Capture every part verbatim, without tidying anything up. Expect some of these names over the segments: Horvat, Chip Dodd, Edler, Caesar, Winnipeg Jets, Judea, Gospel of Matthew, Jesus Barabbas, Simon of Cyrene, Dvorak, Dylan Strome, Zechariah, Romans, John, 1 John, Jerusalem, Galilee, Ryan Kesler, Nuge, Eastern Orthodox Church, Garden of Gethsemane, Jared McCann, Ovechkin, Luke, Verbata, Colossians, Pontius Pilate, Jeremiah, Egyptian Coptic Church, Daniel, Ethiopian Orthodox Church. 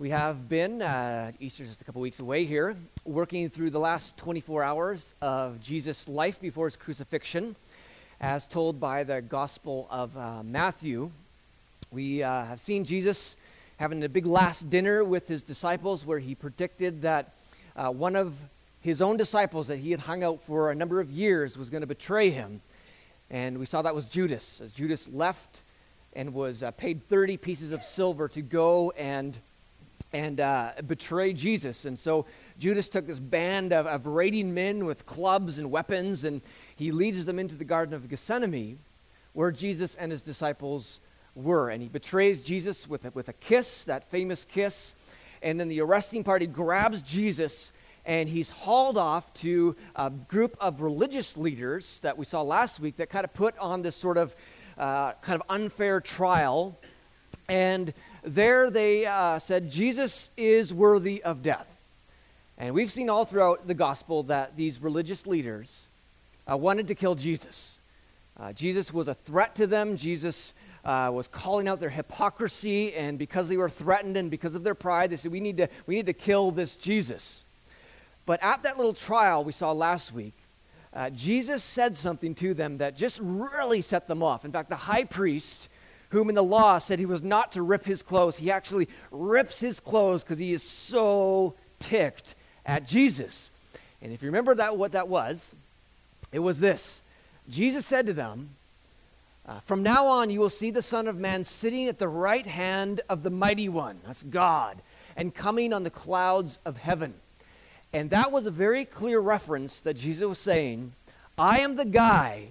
We have been, uh, Easter's just a couple weeks away here, working through the last twenty-four hours of Jesus' life before his crucifixion, as told by the Gospel of uh, Matthew. We uh, have seen Jesus having a big last dinner with his disciples where he predicted that uh, one of his own disciples that he had hung out for a number of years was going to betray him. And we saw that was Judas. As Judas left and was uh, paid thirty pieces of silver to go and and uh, betray Jesus. And so Judas took this band of, of raiding men with clubs and weapons, and he leads them into the Garden of Gethsemane, where Jesus and his disciples were. And he betrays Jesus with a, with a kiss, that famous kiss. And then the arresting party grabs Jesus, and he's hauled off to a group of religious leaders that we saw last week that kind of put on this sort of uh, kind of unfair trial. And there they uh, said, Jesus is worthy of death. And we've seen all throughout the gospel that these religious leaders uh, wanted to kill Jesus. Uh, Jesus was a threat to them. Jesus uh, was calling out their hypocrisy. And because they were threatened and because of their pride, they said, we need to, we need to kill this Jesus. But at that little trial we saw last week, uh, Jesus said something to them that just really set them off. In fact, the high priest, whom in the law said he was not to rip his clothes, he actually rips his clothes because he is so ticked at Jesus. And if you remember that what that was, it was this. Jesus said to them, uh, from now on you will see the Son of Man sitting at the right hand of the Mighty One, that's God, and coming on the clouds of heaven. And that was a very clear reference that Jesus was saying, I am the guy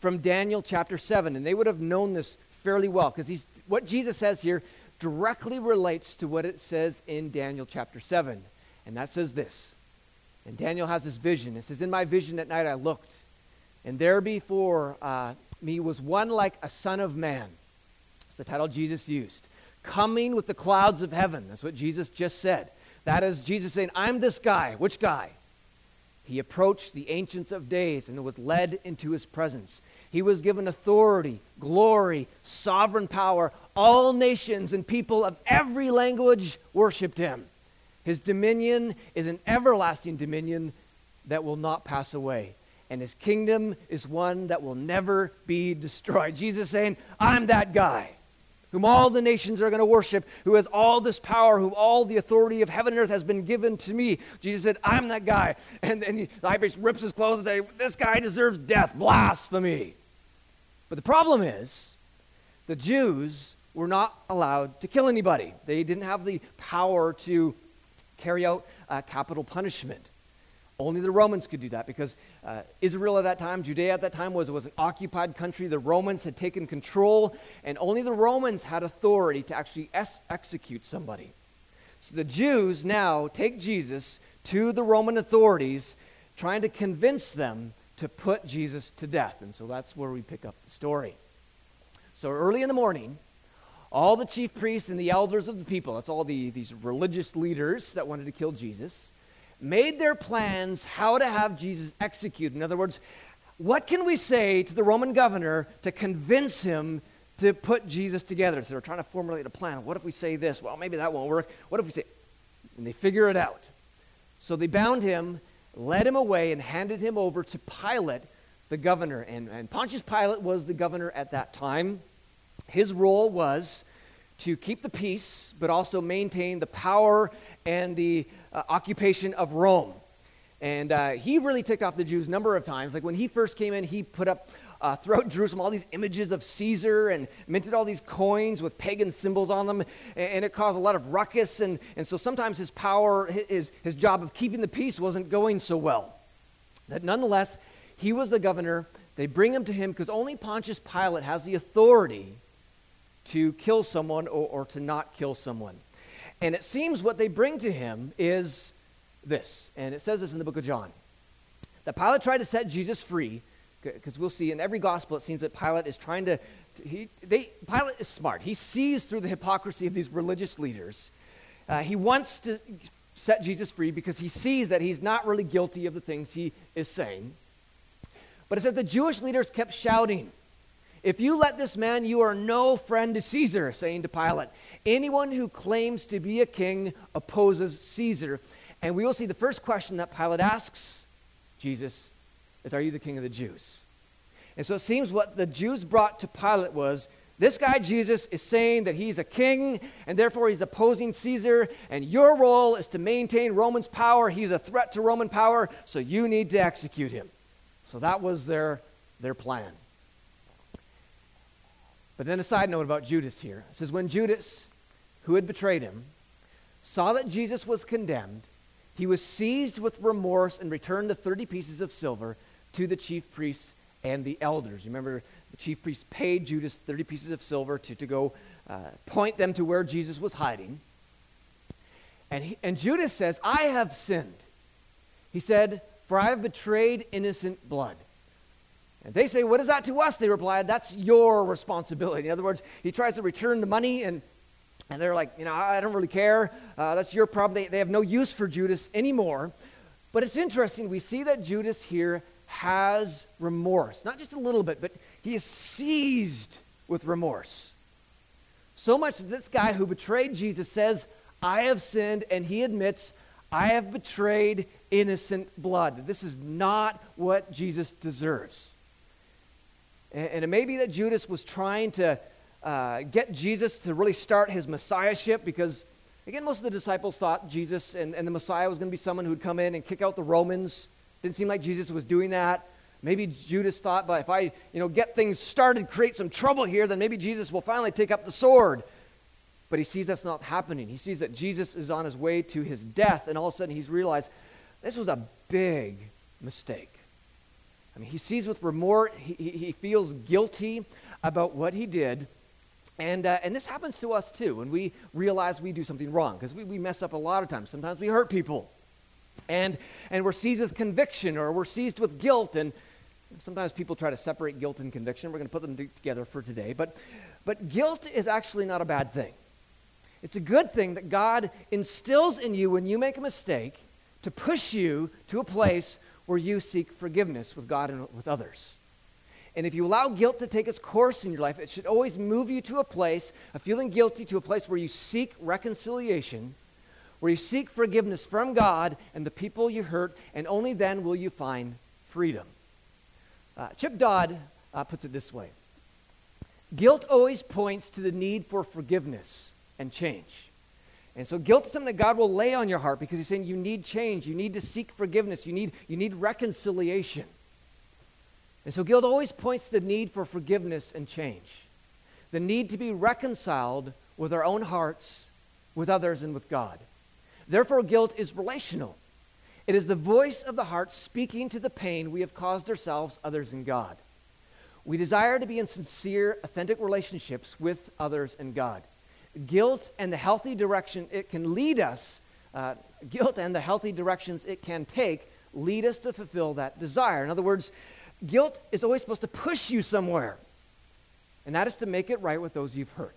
from Daniel chapter seven. And they would have known this fairly well, because what Jesus says here directly relates to what it says in Daniel chapter seven. And that says this. And Daniel has this vision. It says, in my vision at night I looked, and there before uh, me was one like a son of man. That's the title Jesus used. Coming with the clouds of heaven. That's what Jesus just said. That is Jesus saying, I'm this guy. Which guy? He approached the Ancients of Days and was led into his presence. He was given authority, glory, sovereign power. All nations and people of every language worshiped him. His dominion is an everlasting dominion that will not pass away. And his kingdom is one that will never be destroyed. Jesus saying, I'm that guy whom all the nations are going to worship, who has all this power, who all the authority of heaven and earth has been given to me. Jesus said, I'm that guy. And, and he, the high priest rips his clothes and says, this guy deserves death, blasphemy. But the problem is, the Jews were not allowed to kill anybody. They didn't have the power to carry out uh, capital punishment. Only the Romans could do that, because uh, Israel at that time, Judea at that time, was, was an occupied country. The Romans had taken control, and only the Romans had authority to actually ex execute somebody. So the Jews now take Jesus to the Roman authorities, trying to convince them to put Jesus to death. And so that's where we pick up the story. So early in the morning, all the chief priests and the elders of the people, that's all the, these religious leaders that wanted to kill Jesus, made their plans how to have Jesus executed. In other words, what can we say to the Roman governor to convince him to put Jesus together? So they're trying to formulate a plan. What if we say this? Well, maybe that won't work. What if we say? And they figure it out. So they bound him, led him away, and handed him over to Pilate, the governor. And, and Pontius Pilate was the governor at that time. His role was to keep the peace, but also maintain the power and the Uh, occupation of Rome. And uh, he really ticked off the Jews a number of times. Like when he first came in, he put up uh, throughout Jerusalem all these images of Caesar and minted all these coins with pagan symbols on them, and, and it caused a lot of ruckus. And, and so sometimes his power, his, his job of keeping the peace wasn't going so well. But nonetheless, he was the governor. They bring him to him because only Pontius Pilate has the authority to kill someone or, or to not kill someone. And it seems what they bring to him is this. And it says this in the book of John. That Pilate tried to set Jesus free, because we'll see in every gospel it seems that Pilate is trying to, he, they, Pilate is smart. He sees through the hypocrisy of these religious leaders. Uh, he wants to set Jesus free because he sees that he's not really guilty of the things he is saying. But it says the Jewish leaders kept shouting, If you let this man, you are no friend to Caesar, saying to Pilate, anyone who claims to be a king opposes Caesar. And we will see the first question that Pilate asks Jesus is, are you the king of the Jews? And so it seems what the Jews brought to Pilate was, this guy Jesus is saying that he's a king, and therefore he's opposing Caesar, and your role is to maintain Roman's power. He's a threat to Roman power, so you need to execute him. So that was their, their plan. But then a side note about Judas here. It says, when Judas, who had betrayed him, saw that Jesus was condemned, he was seized with remorse and returned the thirty pieces of silver to the chief priests and the elders. Remember, the chief priests paid Judas thirty pieces of silver to, to go uh, point them to where Jesus was hiding. And, he, and Judas says, I have sinned. He said, for I have betrayed innocent blood. And they say, what is that to us? They replied, that's your responsibility. In other words, he tries to return the money, and, and they're like, you know, I don't really care. Uh, that's your problem. They, they have no use for Judas anymore. But it's interesting. We see that Judas here has remorse. Not just a little bit, but he is seized with remorse. So much that this guy who betrayed Jesus says, I have sinned, and he admits, I have betrayed innocent blood. This is not what Jesus deserves. And it may be that Judas was trying to uh, get Jesus to really start his messiahship because, again, most of the disciples thought Jesus and, and the Messiah was going to be someone who would come in and kick out the Romans. Didn't seem like Jesus was doing that. Maybe Judas thought, but if I, you know, get things started, create some trouble here, then maybe Jesus will finally take up the sword. But he sees that's not happening. He sees that Jesus is on his way to his death, and all of a sudden he's realized this was a big mistake. I mean, he sees with remorse, he, he feels guilty about what he did. And, uh, and this happens to us too when we realize we do something wrong, because we, we mess up a lot of times. Sometimes we hurt people, and, and we're seized with conviction, or we're seized with guilt. And sometimes people try to separate guilt and conviction. We're going to put them together for today. But, but guilt is actually not a bad thing. It's a good thing that God instills in you when you make a mistake to push you to a place where you seek forgiveness with God and with others. And if you allow guilt to take its course in your life, it should always move you to a place of feeling guilty, to a place where you seek reconciliation, where you seek forgiveness from God and the people you hurt, and only then will you find freedom. Uh, Chip Dodd uh, puts it this way. Guilt always points to the need for forgiveness and change. And so guilt is something that God will lay on your heart because he's saying you need change, you need to seek forgiveness, you need, you need reconciliation. And so guilt always points to the need for forgiveness and change, the need to be reconciled with our own hearts, with others, and with God. Therefore, guilt is relational. It is the voice of the heart speaking to the pain we have caused ourselves, others, and God. We desire to be in sincere, authentic relationships with others and God. Guilt and the healthy direction it can lead us, uh, guilt and the healthy directions it can take lead us to fulfill that desire. In other words, guilt is always supposed to push you somewhere, and that is to make it right with those you've hurt,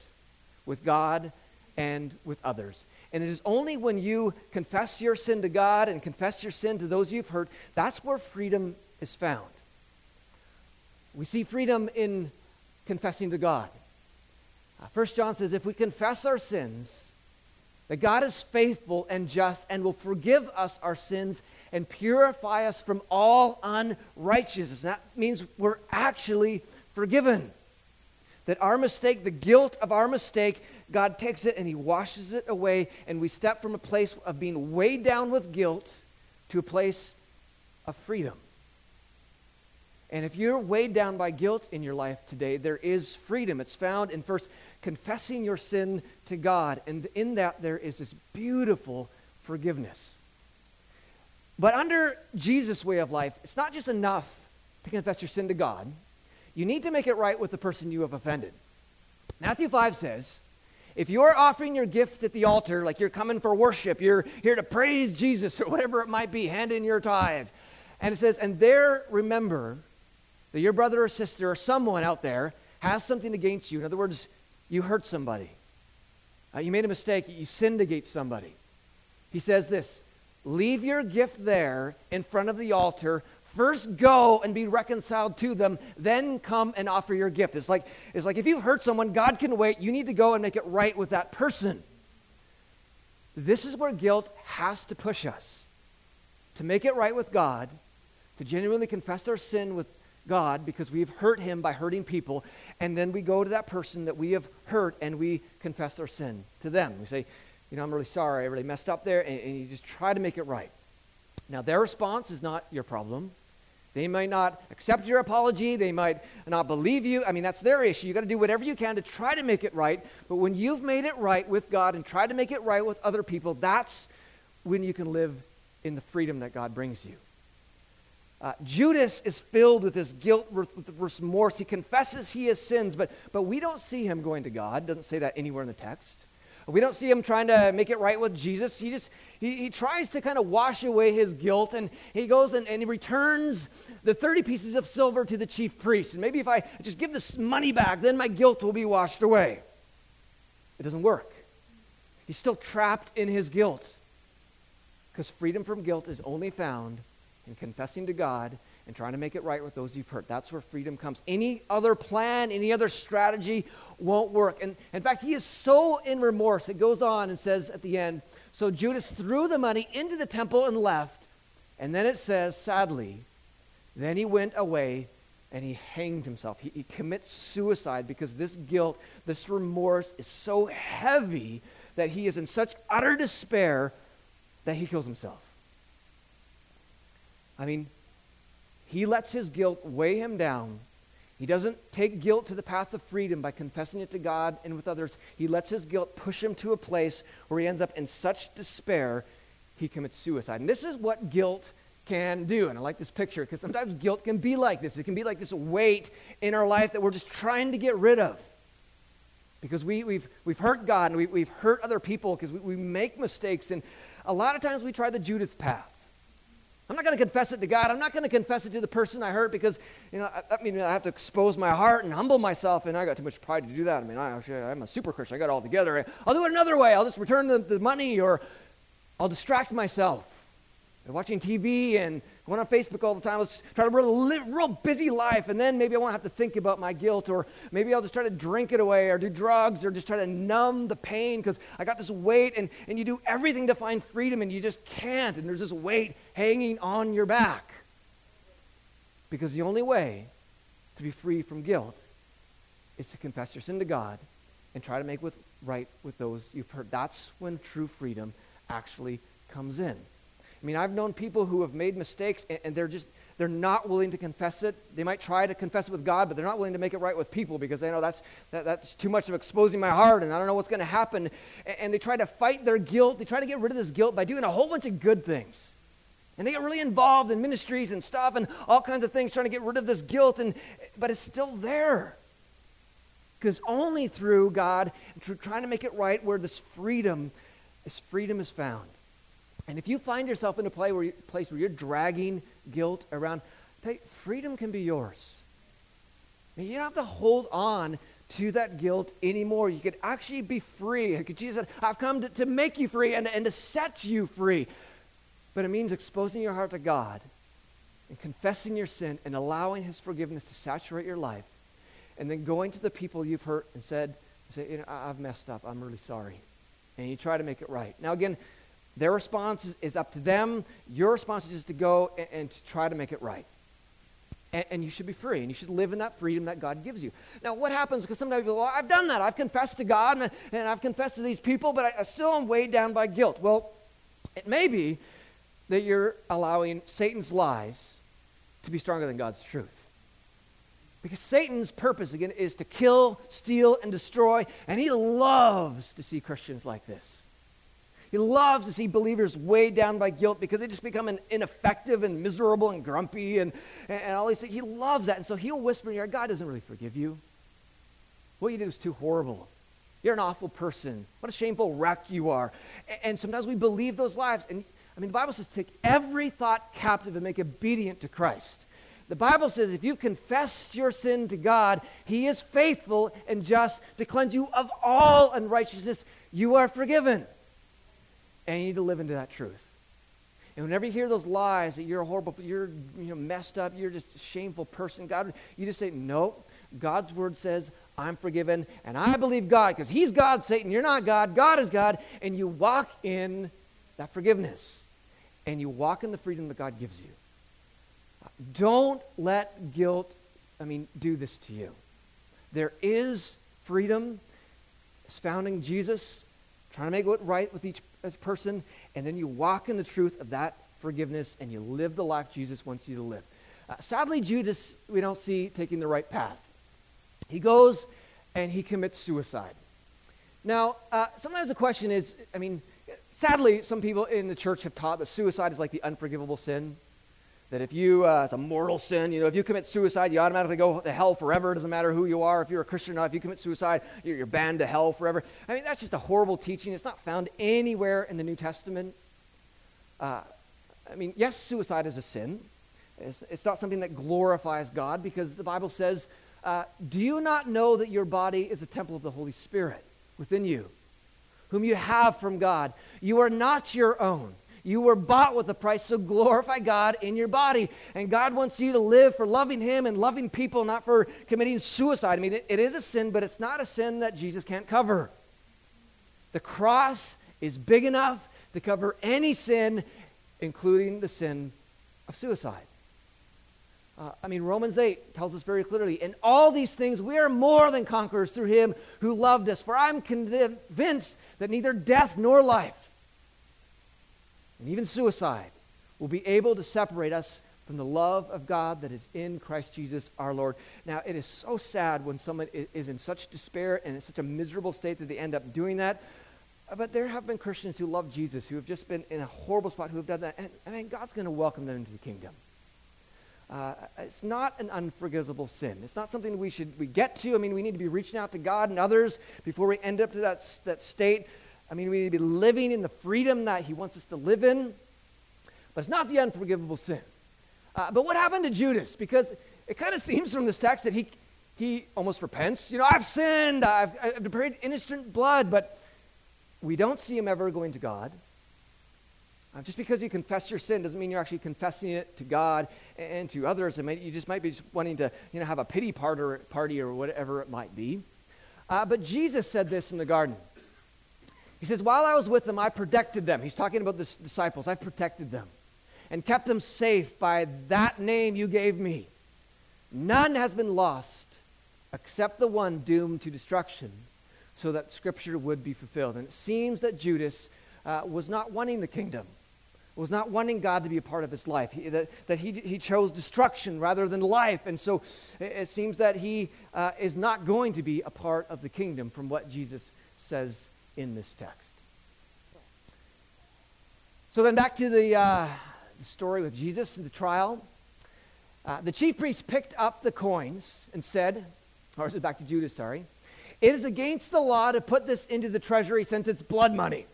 with God and with others. And it is only when you confess your sin to God and confess your sin to those you've hurt, that's where freedom is found. We see freedom in confessing to God. First John says, if we confess our sins, that God is faithful and just and will forgive us our sins and purify us from all unrighteousness. And that means we're actually forgiven. That our mistake, the guilt of our mistake, God takes it and he washes it away, and we step from a place of being weighed down with guilt to a place of freedom. And if you're weighed down by guilt in your life today, there is freedom. It's found in first confessing your sin to God. And in that, there is this beautiful forgiveness. But under Jesus' way of life, it's not just enough to confess your sin to God. You need to make it right with the person you have offended. Matthew five says, if you're offering your gift at the altar, like you're coming for worship, you're here to praise Jesus or whatever it might be, hand in your tithe. And it says, and there remember that your brother or sister or someone out there has something against you. In other words, you hurt somebody. Uh, you made a mistake. You sinned against somebody. He says this, leave your gift there in front of the altar. First go and be reconciled to them, then come and offer your gift. It's like, it's like if you hurt someone, God can wait. You need to go and make it right with that person. This is where guilt has to push us, to make it right with God, to genuinely confess our sin with God because we've hurt him by hurting people, and then we go to that person that we have hurt and we confess our sin to them. We say, you know, I'm really sorry, I really messed up there, and, and you just try to make it right. Now, their response is not your problem. They might not accept your apology. They might not believe you. I mean, that's their issue. You got to do whatever you can to try to make it right. But when you've made it right with God and try to make it right with other people, that's when you can live in the freedom that God brings you. Uh, Judas is filled with this guilt, with remorse. He confesses he has sins, but, but we don't see him going to God. It doesn't say that anywhere in the text. We don't see him trying to make it right with Jesus. He just, he, he tries to kind of wash away his guilt, and he goes and, and he returns the thirty pieces of silver to the chief priest. And maybe if I just give this money back, then my guilt will be washed away. It doesn't work. He's still trapped in his guilt, because freedom from guilt is only found in confessing to God and trying to make it right with those you've hurt. That's where freedom comes. Any other plan, any other strategy won't work. And in fact, he is so in remorse, it goes on and says at the end, so Judas threw the money into the temple and left. And then it says, sadly, then he went away and he hanged himself. He, he commits suicide because this guilt, this remorse is so heavy that he is in such utter despair that he kills himself. I mean, he lets his guilt weigh him down. He doesn't take guilt to the path of freedom by confessing it to God and with others. He lets his guilt push him to a place where he ends up in such despair, he commits suicide. And this is what guilt can do. And I like this picture because sometimes guilt can be like this. It can be like this weight in our life that we're just trying to get rid of. Because we, we've, we've hurt God and we, we've hurt other people because we, we make mistakes. And a lot of times we try the Judas path. I'm not going to confess it to God. I'm not going to confess it to the person I hurt because, you know, I, I mean, I have to expose my heart and humble myself, and I got too much pride to do that. I mean, I, I'm a super Christian. I got it all together. I'll do it another way. I'll just return the, the money, or I'll distract myself by watching T V and going on Facebook all the time. Let's try to really live a real busy life, and then maybe I won't have to think about my guilt, or maybe I'll just try to drink it away or do drugs or just try to numb the pain because I got this weight, and, and you do everything to find freedom, and you just can't, and there's this weight hanging on your back. Because the only way to be free from guilt is to confess your sin to God and try to make with right with those you've hurt. That's when true freedom actually comes in. I mean, I've known people who have made mistakes, and, and they're just, they're not willing to confess it. They might try to confess it with God, but they're not willing to make it right with people because they know that's, that, that's too much of exposing my heart, and I don't know what's going to happen. And, and they try to fight their guilt. They try to get rid of this guilt by doing a whole bunch of good things. And they get really involved in ministries and stuff and all kinds of things trying to get rid of this guilt, and but it's still there. Because only through God, through trying to make it right where this freedom, this freedom is found. And if you find yourself in a place where you're dragging guilt around, freedom can be yours. You don't have to hold on to that guilt anymore. You could actually be free. Jesus said, I've come to, to make you free and, and to set you free. But it means exposing your heart to God and confessing your sin and allowing his forgiveness to saturate your life, and then going to the people you've hurt and said, say, you know, I've messed up. I'm really sorry. And you try to make it right. Now, again, their response is, is up to them. Your response is just to go and, and to try to make it right. And, and you should be free, and you should live in that freedom that God gives you. Now, what happens? Because sometimes people, well, I've done that. I've confessed to God, and, I, and I've confessed to these people, but I, I still am weighed down by guilt. Well, it may be that you're allowing Satan's lies to be stronger than God's truth. Because Satan's purpose, again, is to kill, steal, and destroy, and he loves to see Christians like this. He loves to see believers weighed down by guilt because they just become an ineffective and miserable and grumpy and, and, and all these things. He loves that. And so he'll whisper in your ear, God doesn't really forgive you. What you did is too horrible. You're an awful person. What a shameful wreck you are. And, and sometimes we believe those lies. And I mean, the Bible says take every thought captive and make it obedient to Christ. The Bible says if you confess your sin to God, he is faithful and just to cleanse you of all unrighteousness. You are forgiven. And you need to live into that truth. And whenever you hear those lies that you're a horrible, you're you know, messed up, you're just a shameful person, God, you just say, no, God's word says, I'm forgiven, and I believe God, because he's God, Satan, you're not God, God is God, and you walk in that forgiveness, and you walk in the freedom that God gives you. Don't let guilt, I mean, do this to you. There is freedom. It's found in Jesus, trying to make it right with each person, and then you walk in the truth of that forgiveness, and you live the life Jesus wants you to live. Uh, sadly, Judas, we don't see taking the right path. He goes and he commits suicide. Now, uh, sometimes the question is, I mean, sadly, some people in the church have taught that suicide is like the unforgivable sin, that if you, uh, it's a mortal sin, you know, if you commit suicide, you automatically go to hell forever. It doesn't matter who you are. If you're a Christian or not, if you commit suicide, you're, you're banned to hell forever. I mean, that's just a horrible teaching. It's not found anywhere in the New Testament. Uh, I mean, yes, suicide is a sin. It's, it's not something that glorifies God, because the Bible says, uh, do you not know that your body is a temple of the Holy Spirit within you, whom you have from God? You are not your own. You were bought with a price, so glorify God in your body. And God wants you to live for loving him and loving people, not for committing suicide. I mean, it, it is a sin, but it's not a sin that Jesus can't cover. The cross is big enough to cover any sin, including the sin of suicide. Uh, I mean, Romans eight tells us very clearly, in all these things we are more than conquerors through him who loved us. For I'm convinced that neither death nor life, and even suicide, will be able to separate us from the love of God that is in Christ Jesus our Lord. Now, it is so sad when someone is in such despair and in such a miserable state that they end up doing that. But there have been Christians who love Jesus, who have just been in a horrible spot, who have done that. And I mean, God's going to welcome them into the kingdom. Uh, it's not an unforgivable sin. It's not something we should we get to. I mean, we need to be reaching out to God and others before we end up to that, that state. I mean, we need to be living in the freedom that he wants us to live in. But it's not the unforgivable sin. Uh, but what happened to Judas? Because it kind of seems from this text that he he almost repents. You know, I've sinned. I've, I've betrayed innocent blood. But we don't see him ever going to God. Uh, just because you confess your sin doesn't mean you're actually confessing it to God and, and to others. I mean, you just might be just wanting to, you know, have a pity party or, party or whatever it might be. Uh, but Jesus said this in the garden. He says, while I was with them, I protected them. He's talking about the disciples. I protected them and kept them safe by that name you gave me. None has been lost except the one doomed to destruction, so that Scripture would be fulfilled. And it seems that Judas uh, was not wanting the kingdom, was not wanting God to be a part of his life, he, that, that he, he chose destruction rather than life. And so it, it seems that he uh, is not going to be a part of the kingdom from what Jesus says in this text. So then back to the, uh, the story with Jesus and the trial. Uh, the chief priest picked up the coins and said, or is it back to Judas, sorry. It is against the law to put this into the treasury since it's blood money.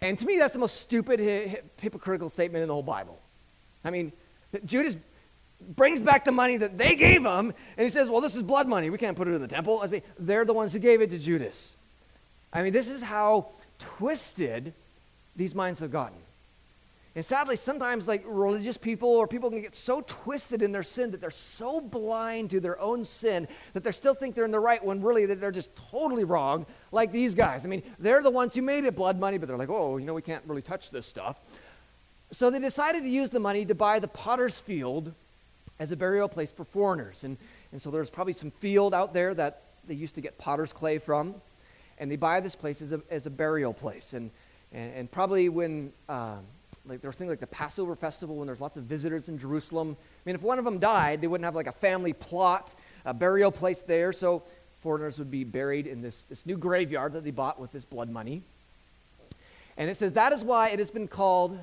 And to me, that's the most stupid, hi hypocritical statement in the whole Bible. I mean, Judas brings back the money that they gave him, and he says, well, this is blood money. We can't put it in the temple. They're the ones who gave it to Judas. I mean, this is how twisted these minds have gotten. And sadly, sometimes like religious people or people can get so twisted in their sin that they're so blind to their own sin that they still think they're in the right when really they're just totally wrong, like these guys. I mean, they're the ones who made it blood money, but they're like, oh, you know, we can't really touch this stuff. So they decided to use the money to buy the potter's field as a burial place for foreigners. And, and so there's probably some field out there that they used to get potter's clay from. And they buy this place as a, as a burial place. And, and, and probably when, um, like there was things like the Passover festival, when there's lots of visitors in Jerusalem. I mean, if one of them died, they wouldn't have like a family plot, a burial place there. So foreigners would be buried in this, this new graveyard that they bought with this blood money. And it says, that is why it has been called,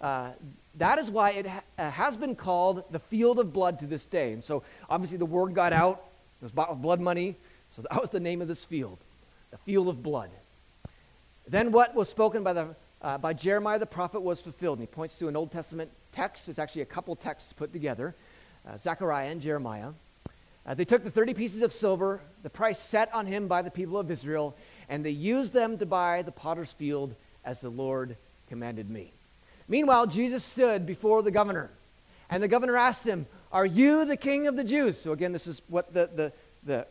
uh, that is why it ha has been called the field of blood to this day. And so obviously the word got out. It was bought with blood money. So that was the name of this field. The field of blood. Then what was spoken by, the, uh, by Jeremiah the prophet was fulfilled. And he points to an Old Testament text. It's actually a couple texts put together, uh, Zechariah and Jeremiah. Uh, they took the thirty pieces of silver, the price set on him by the people of Israel, and they used them to buy the potter's field as the Lord commanded me. Meanwhile, Jesus stood before the governor, and the governor asked him, "Are you the king of the Jews?" So again, this is what the, the, the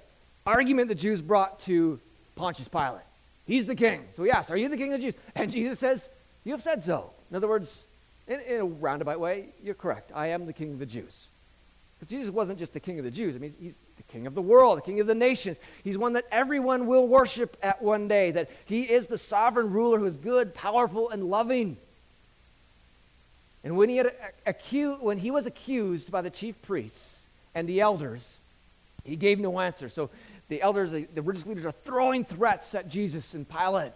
argument the Jews brought to Pontius Pilate. He's the king. So he asked, "Are you the king of the Jews?" And Jesus says, "You have said so." In other words, in, in a roundabout way, you're correct. I am the king of the Jews. Because Jesus wasn't just the king of the Jews. I mean, he's the king of the world, the king of the nations. He's one that everyone will worship at one day, that he is the sovereign ruler who is good, powerful, and loving. And when he, had acu- when he was accused by the chief priests and the elders, he gave no answer. So the elders, the, the religious leaders, are throwing threats at Jesus and Pilate.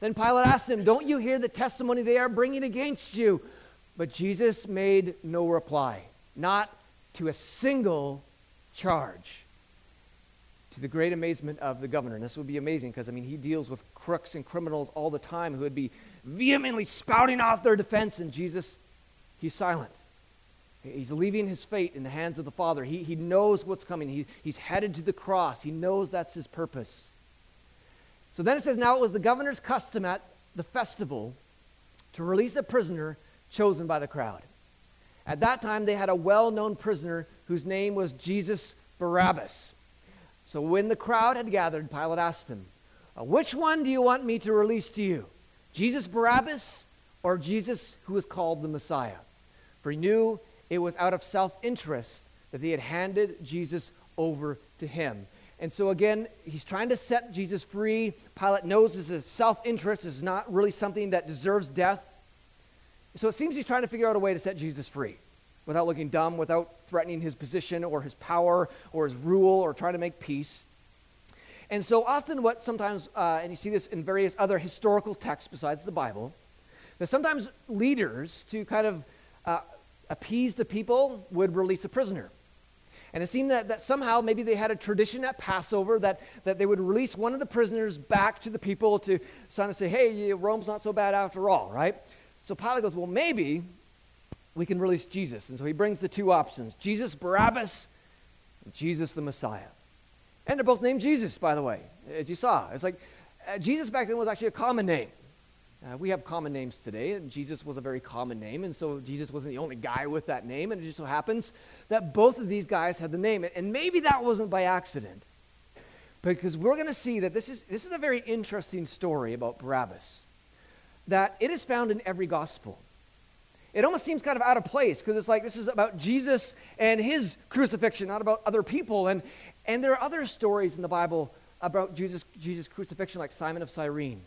Then Pilate asked him, "Don't you hear the testimony they are bringing against you?" But Jesus made no reply, not to a single charge, to the great amazement of the governor. And this would be amazing because, I mean, he deals with crooks and criminals all the time who would be vehemently spouting off their defense, and Jesus, he's silent. He's leaving his fate in the hands of the Father. He, he knows what's coming. He, he's headed to the cross. He knows that's his purpose. So then it says, "Now it was the governor's custom at the festival to release a prisoner chosen by the crowd. At that time, they had a well-known prisoner whose name was Jesus Barabbas. So when the crowd had gathered, Pilate asked them, 'Which one do you want me to release to you, Jesus Barabbas or Jesus who is called the Messiah?' For he knew it was out of self-interest that they had handed Jesus over to him." And so again, he's trying to set Jesus free. Pilate knows this is self-interest. This is not really something that deserves death. So it seems he's trying to figure out a way to set Jesus free without looking dumb, without threatening his position or his power or his rule or trying to make peace. And so often what sometimes, uh, and you see this in various other historical texts besides the Bible, that sometimes leaders, to kind of uh, appease the people, would release a prisoner. And it seemed that, that somehow maybe they had a tradition at Passover that, that they would release one of the prisoners back to the people to sort of say, "Hey, Rome's not so bad after all," right? So Pilate goes, "Well, maybe we can release Jesus." And so he brings the two options, Jesus Barabbas and Jesus the Messiah. And they're both named Jesus, by the way, as you saw. It's like uh, Jesus back then was actually a common name. Uh, we have common names today, and Jesus was a very common name, and so Jesus wasn't the only guy with that name, and it just so happens that both of these guys had the name, and maybe that wasn't by accident, because we're going to see that this is, this is a very interesting story about Barabbas, that it is found in every gospel. It almost seems kind of out of place, because it's like this is about Jesus and his crucifixion, not about other people, and, and there are other stories in the Bible about Jesus, Jesus' crucifixion, like Simon of Cyrene,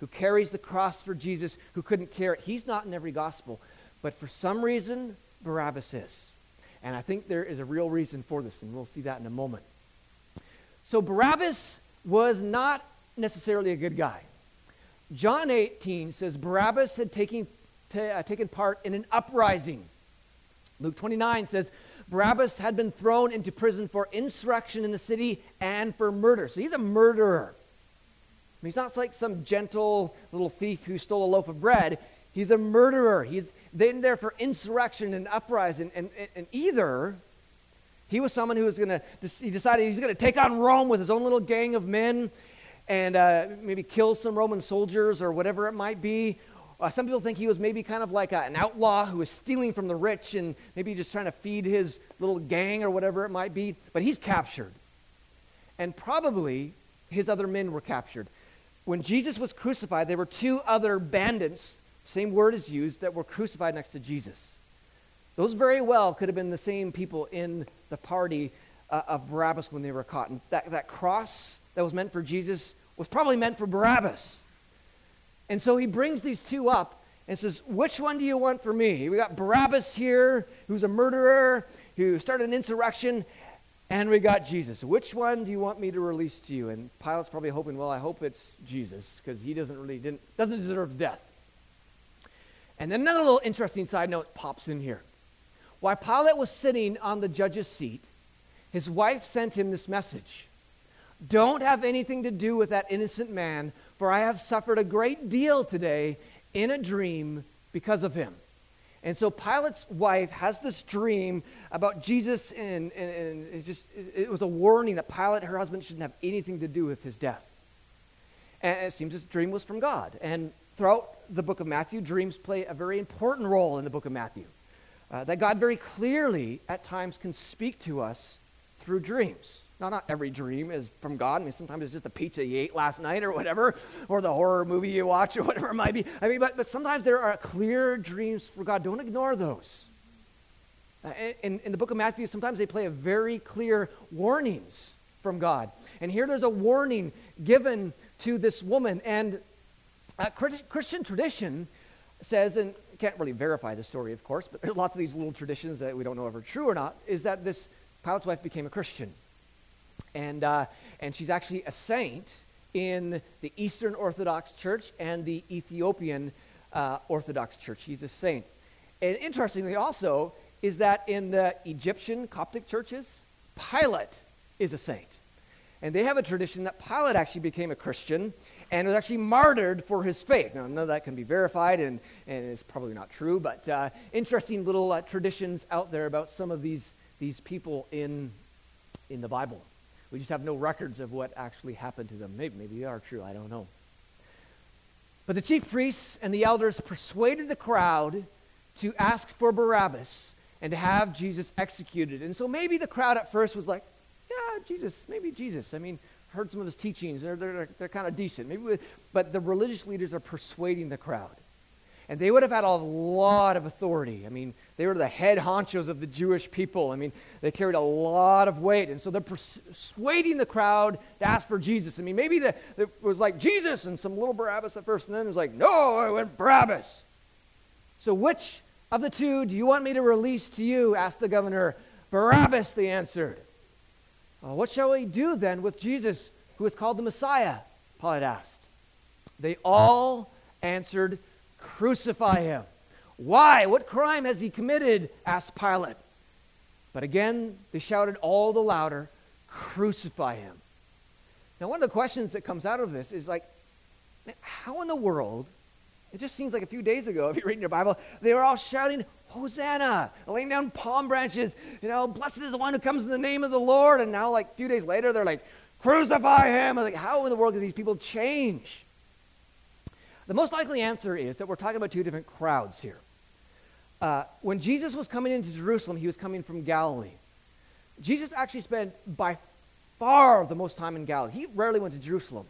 who carries the cross for Jesus, who couldn't carry it. He's not in every gospel, but for some reason, Barabbas is. And I think there is a real reason for this, and we'll see that in a moment. So Barabbas was not necessarily a good guy. John eighteen says Barabbas had taken, t- uh, taken part in an uprising. Luke twenty-nine says Barabbas had been thrown into prison for insurrection in the city and for murder. So he's a murderer. I mean, he's not like some gentle little thief who stole a loaf of bread. He's a murderer. He's in there for insurrection and uprising. And, and, and either he was someone who was going to, he decided he's going to take on Rome with his own little gang of men and uh, maybe kill some Roman soldiers or whatever it might be. Uh, some people think he was maybe kind of like a, an outlaw who was stealing from the rich and maybe just trying to feed his little gang or whatever it might be. But he's captured. And probably his other men were captured. When Jesus was crucified, there were two other bandits, same word is used, that were crucified next to Jesus. Those very well could have been the same people in the party uh, of Barabbas when they were caught. And that, that cross that was meant for Jesus was probably meant for Barabbas. And so he brings these two up and says, "Which one do you want for me? We got Barabbas here, who's a murderer, who started an insurrection, and we got Jesus. Which one do you want me to release to you?" And Pilate's probably hoping, well, I hope it's Jesus, because he doesn't really didn't doesn't deserve death. And then another little interesting side note pops in here. While Pilate was sitting on the judge's seat, his wife sent him this message: "Don't have anything to do with that innocent man, for I have suffered a great deal today in a dream because of him." And so Pilate's wife has this dream about Jesus, and, and, and it just it was a warning that Pilate, her husband, shouldn't have anything to do with his death. And it seems this dream was from God. And Throughout the book of Matthew, dreams play a very important role in the book of Matthew. Uh, that God very clearly at times can speak to us through dreams. Now, not every dream is from God. I mean, sometimes it's just the pizza you ate last night or whatever, or the horror movie you watch or whatever it might be. I mean, but, but sometimes there are clear dreams for God. Don't ignore those. Uh, in, in the book of Matthew, sometimes they play a very clear warnings from God. And here there's a warning given to this woman. And uh, Christian tradition says, and can't really verify the story, of course, but there's lots of these little traditions that we don't know if are true or not, is that this Pilate's wife became a Christian. And uh, and she's actually a saint in the Eastern Orthodox Church and the Ethiopian uh, Orthodox Church. She's a saint. And interestingly also is that in the Egyptian Coptic churches, Pilate is a saint. And they have a tradition that Pilate actually became a Christian and was actually martyred for his faith. Now, none of that can be verified, and, and it's probably not true, but uh, interesting little uh, traditions out there about some of these, these people in, in the Bible. We just have no records of what actually happened to them. Maybe, maybe they are true, I don't know. But the chief priests and the elders persuaded the crowd to ask for Barabbas and to have Jesus executed. And so maybe the crowd at first was like, yeah, Jesus, maybe Jesus. I mean, heard some of his teachings. They're, they're, they're kind of decent. Maybe, we, but the religious leaders are persuading the crowd. And they would have had a lot of authority. I mean, they were the head honchos of the Jewish people. I mean, they carried a lot of weight. And so they're persuading the crowd to ask for Jesus. I mean, maybe the, it was like Jesus and some little Barabbas at first, and then it was like, no, I went Barabbas. So which of the two do you want me to release to you? Asked the governor. Barabbas, they answered. Well, what shall we do then with Jesus, who is called the Messiah? Pilate asked. They all answered, crucify him. Why? What crime has he committed? Asked Pilate. But again, they shouted all the louder, crucify him. Now, one of the questions that comes out of this is like, how in the world? It just seems like a few days ago, if you're reading your Bible, they were all shouting, Hosanna, laying down palm branches, you know, blessed is the one who comes in the name of the Lord. And now, like a few days later, they're like, crucify him. I'm like, how in the world do these people change? The most likely answer is that we're talking about two different crowds here. Uh, when Jesus was coming into Jerusalem, he was coming from Galilee. Jesus actually spent by far the most time in Galilee. He rarely went to Jerusalem.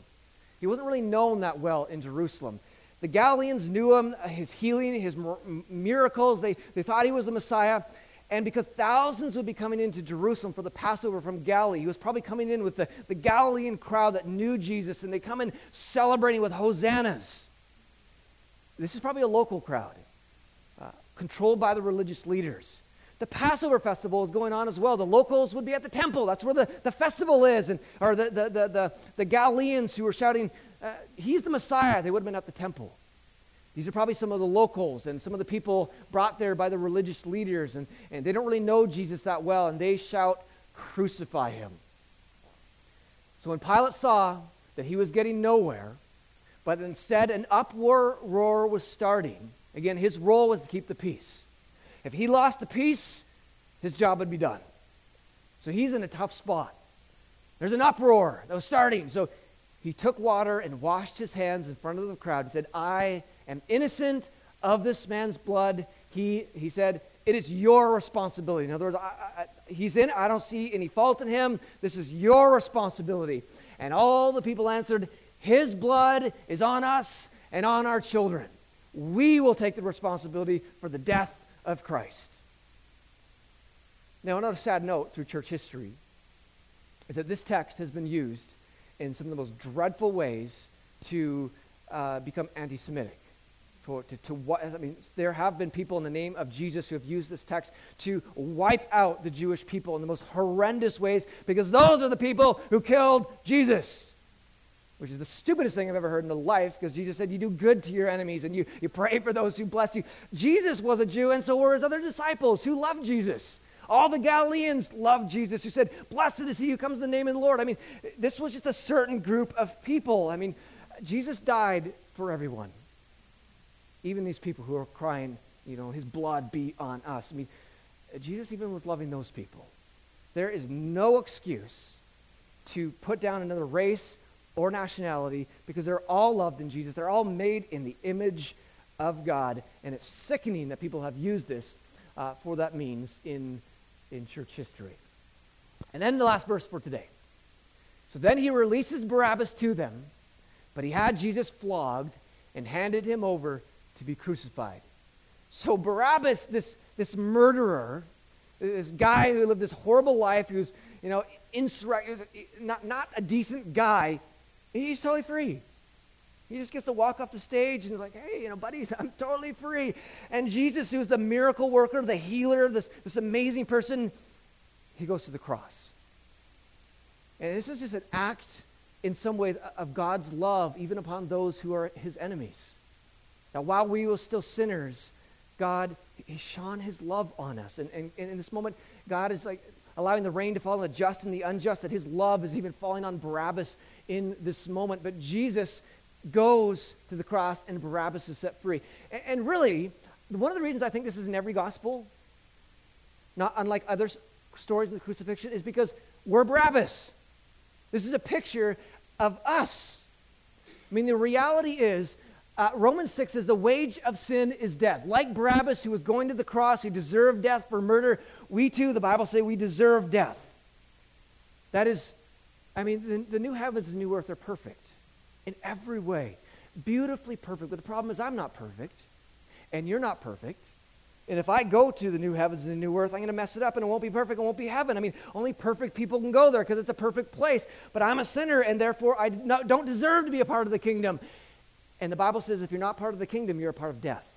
He wasn't really known that well in Jerusalem. The Galileans knew him, his healing, his miracles. They, they thought he was the Messiah. And because thousands would be coming into Jerusalem for the Passover from Galilee, he was probably coming in with the, the Galilean crowd that knew Jesus, and they come in celebrating with hosannas. This is probably a local crowd, uh, controlled by the religious leaders. The Passover festival is going on as well. The locals would be at the temple. That's where the, the festival is. And, or the, the, the, the, the Galileans who were shouting, uh, he's the Messiah, they would have been at the temple. These are probably some of the locals and some of the people brought there by the religious leaders. And, and they don't really know Jesus that well. And they shout, crucify him. So when Pilate saw that he was getting nowhere, but instead, an uproar roar was starting. Again, his role was to keep the peace. If he lost the peace, his job would be done. So he's in a tough spot. There's an uproar that was starting. So he took water and washed his hands in front of the crowd and said, I am innocent of this man's blood. He, he said, it is your responsibility. In other words, I, I, he's in, I don't see any fault in him. This is your responsibility. And all the people answered, his blood is on us and on our children. We will take the responsibility for the death of Christ. Now, another sad note through church history is that this text has been used in some of the most dreadful ways to uh, become anti-Semitic. For, to, to what, I mean, there have been people in the name of Jesus who have used this text to wipe out the Jewish people in the most horrendous ways, because those are the people who killed Jesus. Which is the stupidest thing I've ever heard in my life, because Jesus said you do good to your enemies and you, you pray for those who bless you. Jesus was a Jew, and so were his other disciples who loved Jesus. All the Galileans loved Jesus, who said, blessed is he who comes in the name of the Lord. I mean, this was just a certain group of people. I mean, Jesus died for everyone. Even these people who are crying, you know, his blood be on us. I mean, Jesus even was loving those people. There is no excuse to put down another race or nationality, because they're all loved in Jesus. They're all made in the image of God, and it's sickening that people have used this uh, for that means in, in church history. And then the last verse for today. So then he releases Barabbas to them, but he had Jesus flogged and handed him over to be crucified. So Barabbas, this, this murderer, this guy who lived this horrible life, who's, you know, insurrect, not, not a decent guy, he's totally free. He just gets to walk off the stage and he's like, hey, you know, buddies, I'm totally free. And Jesus, who's the miracle worker, the healer, this, this amazing person, he goes to the cross. And this is just an act, in some ways, of God's love, even upon those who are his enemies. Now, while we were still sinners, God, he shone his love on us. And, and, and in this moment, God is like allowing the rain to fall on the just and the unjust, that his love is even falling on Barabbas in this moment. But Jesus goes to the cross, and Barabbas is set free. And, and really, one of the reasons I think this is in every gospel, not unlike other stories in the crucifixion, is because we're Barabbas. This is a picture of us. I mean, the reality is, uh, Romans six says the wage of sin is death. Like Barabbas, who was going to the cross, who deserved death for murder, we too, the Bible says, we deserve death. That is, I mean, the, the new heavens and new earth are perfect in every way. Beautifully perfect. But the problem is I'm not perfect, and you're not perfect. And if I go to the new heavens and the new earth, I'm going to mess it up, and it won't be perfect. It won't be heaven. I mean, only perfect people can go there because it's a perfect place. But I'm a sinner, and therefore I don't deserve to be a part of the kingdom. And the Bible says if you're not part of the kingdom, you're a part of death.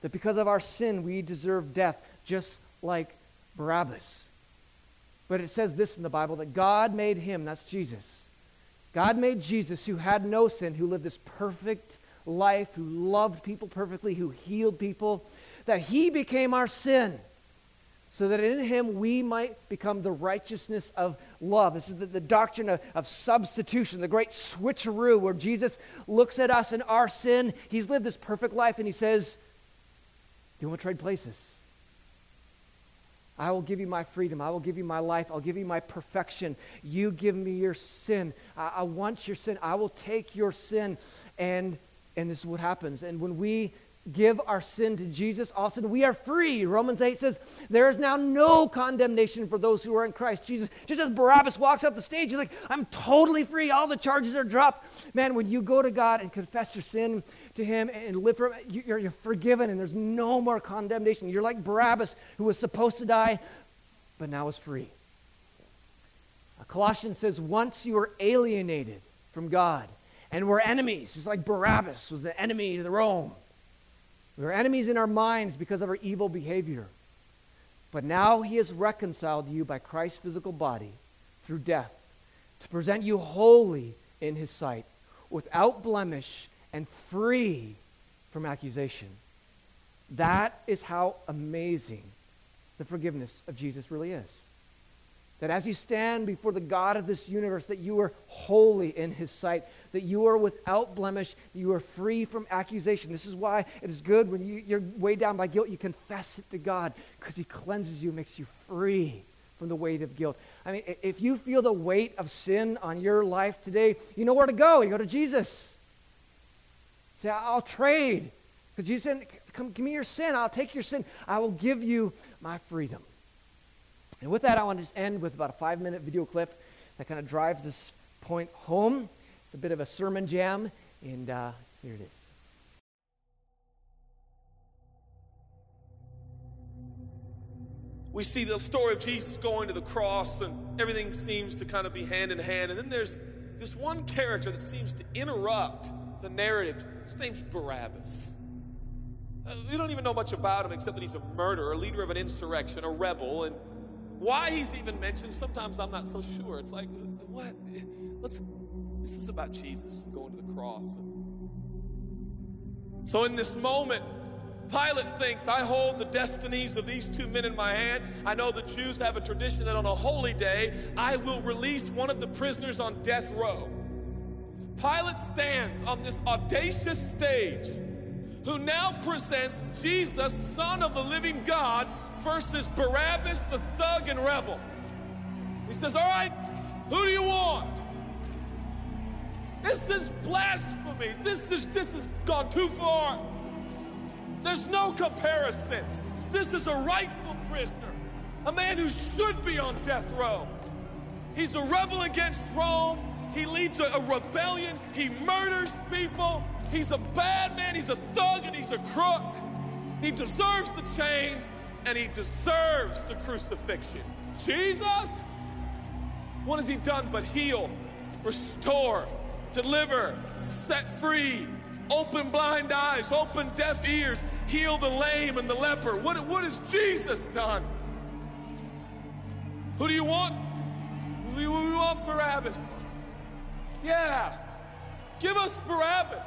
That because of our sin, we deserve death, just like Barabbas. But it says this in the Bible, that God made him, that's Jesus. God made Jesus, who had no sin, who lived this perfect life, who loved people perfectly, who healed people, that he became our sin, so that in him we might become the righteousness of love. This is the, the doctrine of, of substitution, the great switcheroo, where Jesus looks at us in our sin. He's lived this perfect life, and he says, do you want to trade places? I will give you my freedom. I will give you my life. I'll give you my perfection. You give me your sin. I, I want your sin. I will take your sin. And, and this is what happens. And when we give our sin to Jesus, often we are free. Romans eight says, there is now no condemnation for those who are in Christ Jesus. Just as Barabbas walks off the stage, he's like, I'm totally free. All the charges are dropped. Man, when you go to God and confess your sin to him and live for him, you're, you're forgiven, and there's no more condemnation. You're like Barabbas, who was supposed to die, but now is free. Colossians says, once you were alienated from God and were enemies, just like Barabbas was the enemy to Rome. We are enemies in our minds because of our evil behavior. But now he has reconciled you by Christ's physical body through death to present you holy in his sight, without blemish and free from accusation. That is how amazing the forgiveness of Jesus really is. That as you stand before the God of this universe, that you are holy in his sight, that you are without blemish, you are free from accusation. This is why it is good when you, you're weighed down by guilt, you confess it to God, because he cleanses you, makes you free from the weight of guilt. I mean, if you feel the weight of sin on your life today, you know where to go. You go to Jesus. Say, I'll trade. Because Jesus said, come, give me your sin. I'll take your sin. I will give you my freedom. And with that, I want to just end with about a five-minute video clip that kind of drives this point home. It's a bit of a sermon jam, and uh, here it is. We see the story of Jesus going to the cross, and everything seems to kind of be hand in hand. And then there's this one character that seems to interrupt the narrative. His name's Barabbas. Uh, we don't even know much about him except that he's a murderer, a leader of an insurrection, a rebel, and why he's even mentioned, sometimes I'm not so sure. It's like, what? Let's, this is about Jesus going to the cross. So in this moment, Pilate thinks, I hold the destinies of these two men in my hand. I know the Jews have a tradition that on a holy day, I will release one of the prisoners on death row. Pilate stands on this audacious stage, who now presents Jesus, Son of the living God, versus Barabbas, the thug and rebel. He says, all right, who do you want? This is blasphemy. This is, this has gone too far. There's no comparison. This is a rightful prisoner, a man who should be on death row. He's a rebel against Rome. He leads a, a rebellion. He murders people. He's a bad man. He's a thug and he's a crook. He deserves the chains and he deserves the crucifixion. Jesus, what has he done but heal, restore, deliver, set free, open blind eyes, open deaf ears, heal the lame and the leper? What, what has Jesus done? Who do you want? We, we want Barabbas. Yeah, give us Barabbas.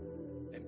And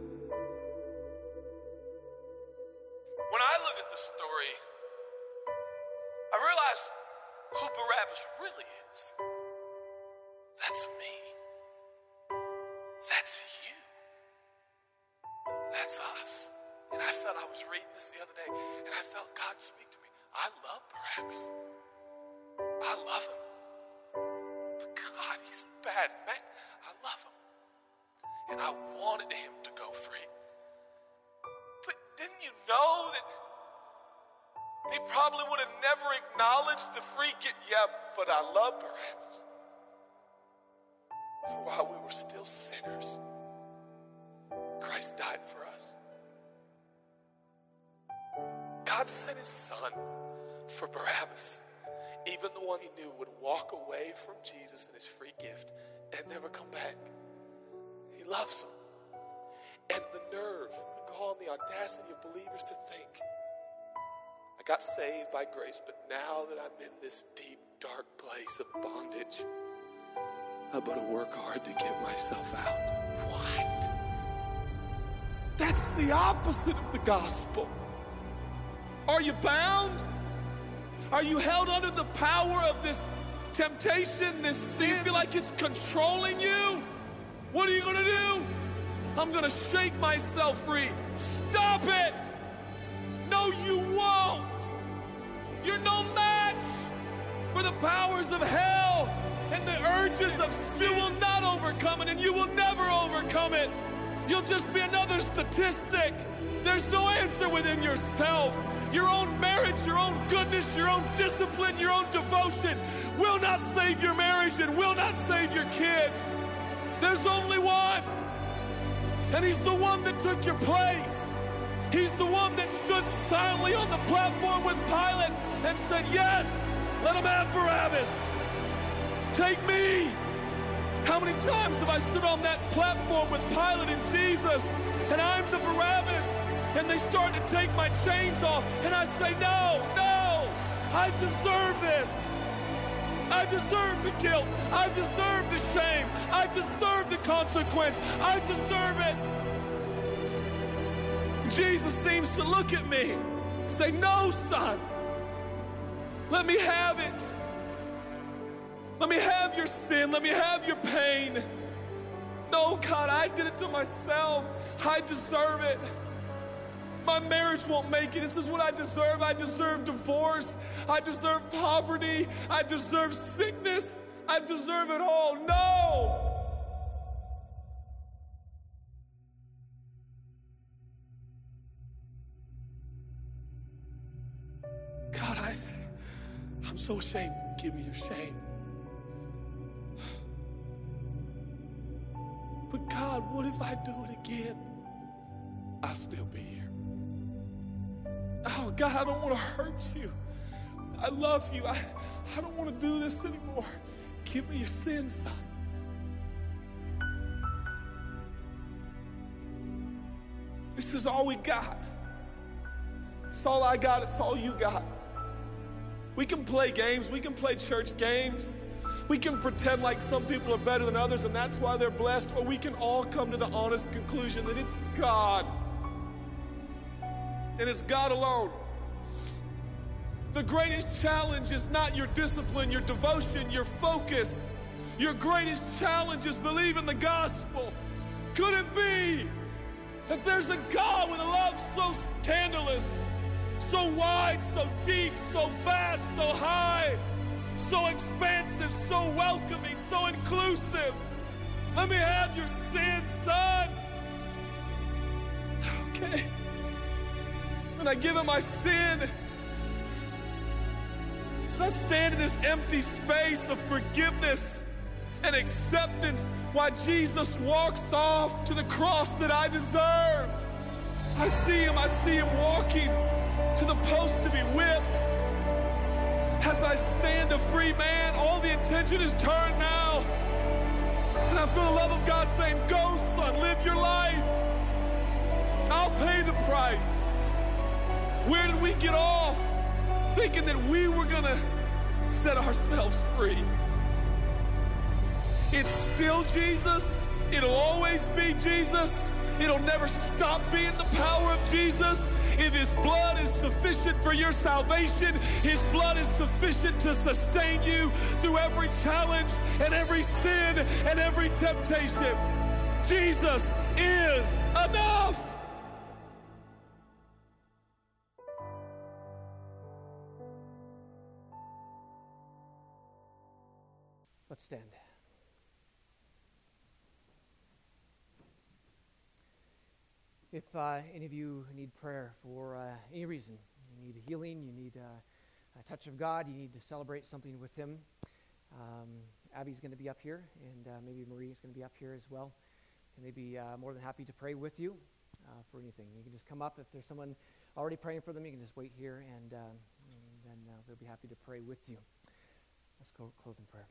When I look at the story, I realize who Barabbas really is. That's me. That's you. That's us. And I felt, I was reading this the other day, and I felt God speak to me. I love Barabbas. I love him. But God, he's a bad man. I love him. And I wanted him to go free. Didn't you know that they probably would have never acknowledged the free gift? Yeah, but I love Barabbas. For while we were still sinners, Christ died for us. God sent his son for Barabbas, even the one he knew would walk away from Jesus and his free gift and never come back. He loves him. And the nerve, the gall, and the audacity of believers to think, I got saved by grace, but now that I'm in this deep, dark place of bondage, I better work hard to get myself out. What? That's the opposite of the gospel. Are you bound? Are you held under the power of this temptation, this sin? Do you feel like it's controlling you? What are you going to do? I'm going to shake myself free. Stop it! No, you won't! You're no match for the powers of hell and the urges of sin. You will not overcome it, and you will never overcome it. You'll just be another statistic. There's no answer within yourself. Your own marriage, your own goodness, your own discipline, your own devotion will not save your marriage and will not save your kids. There's only one. And he's the one that took your place. He's the one that stood silently on the platform with Pilate and said, yes, let him have Barabbas. Take me. How many times have I stood on that platform with Pilate and Jesus, and I'm the Barabbas, and they start to take my chains off, and I say, no, no, I deserve this. I deserve the guilt. I deserve the shame. I deserve the consequence. I deserve it. Jesus seems to look at me and say, no, son. Let me have it. Let me have your sin. Let me have your pain. No, God, I did it to myself. I deserve it. My marriage won't make it. This is what I deserve. I deserve divorce. I deserve poverty. I deserve sickness. I deserve it all. No! I'm so ashamed. Give me your shame. But God, what if I do it again? I'll still be here. Oh, God, I don't want to hurt you. I love you. I, I don't want to do this anymore. Give me your sins, son. This is all we got. It's all I got. It's all you got. We can play games. We can play church games. We can pretend like some people are better than others and that's why they're blessed, or we can all come to the honest conclusion that it's God. And it's God alone. The greatest challenge is not your discipline, your devotion, your focus. Your greatest challenge is believing the gospel. Could it be that there's a God with a love so scandalous, so wide, so deep, so vast, so high, so expansive, so welcoming, so inclusive? Let me have your sin, son. Okay. And I give him my sin. And I stand in this empty space of forgiveness and acceptance while Jesus walks off to the cross that I deserve. I see him, I see him walking to the post to be whipped. As I stand a free man, all the attention is turned now. And I feel the love of God saying, go, son, live your life. I'll pay the price. Where did we get off thinking that we were going to set ourselves free? It's still Jesus. It'll always be Jesus. It'll never stop being the power of Jesus. If his blood is sufficient for your salvation, his blood is sufficient to sustain you through every challenge and every sin and every temptation. Jesus is enough. Let's stand. If uh, any of you need prayer for uh, any reason, you need healing, you need uh, a touch of God, you need to celebrate something with him, um, Abby's going to be up here, and uh, maybe Marie's going to be up here as well, and they'd be uh, more than happy to pray with you uh, for anything. You can just come up. If there's someone already praying for them, you can just wait here, and, uh, and then uh, they'll be happy to pray with you. Let's go close in prayer.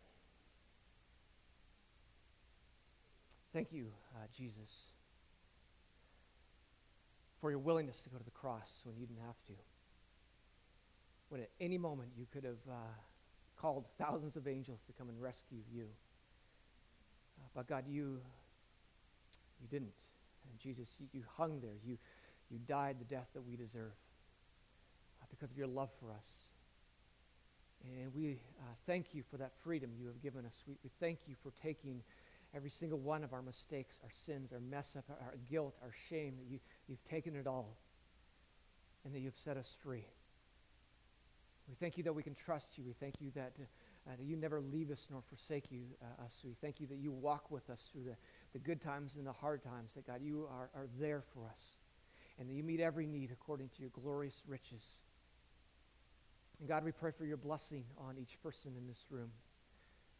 Thank you, uh, Jesus, for your willingness to go to the cross when you didn't have to. When at any moment you could have uh, called thousands of angels to come and rescue you. Uh, but God, you you didn't. And Jesus, you, you hung there. You, you died the death that we deserve uh, because of your love for us. And we uh, thank you for that freedom you have given us. We, we thank you for taking every single one of our mistakes, our sins, our mess up, our guilt, our shame, that you, you've taken it all and that you've set us free. We thank you that we can trust you. We thank you that, uh, that you never leave us nor forsake you, uh, us. We thank you that you walk with us through the, the good times and the hard times, that God, you are, are there for us and that you meet every need according to your glorious riches. And God, we pray for your blessing on each person in this room.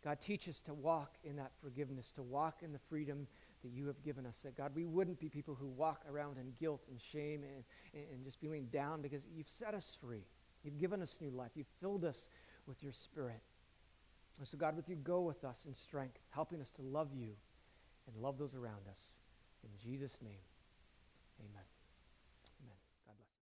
God, teach us to walk in that forgiveness, to walk in the freedom that you have given us. That, God, we wouldn't be people who walk around in guilt and shame and, and just feeling down, because you've set us free. You've given us new life. You've filled us with your spirit. And so, God, with you, go with us in strength, helping us to love you and love those around us. In Jesus' name, amen.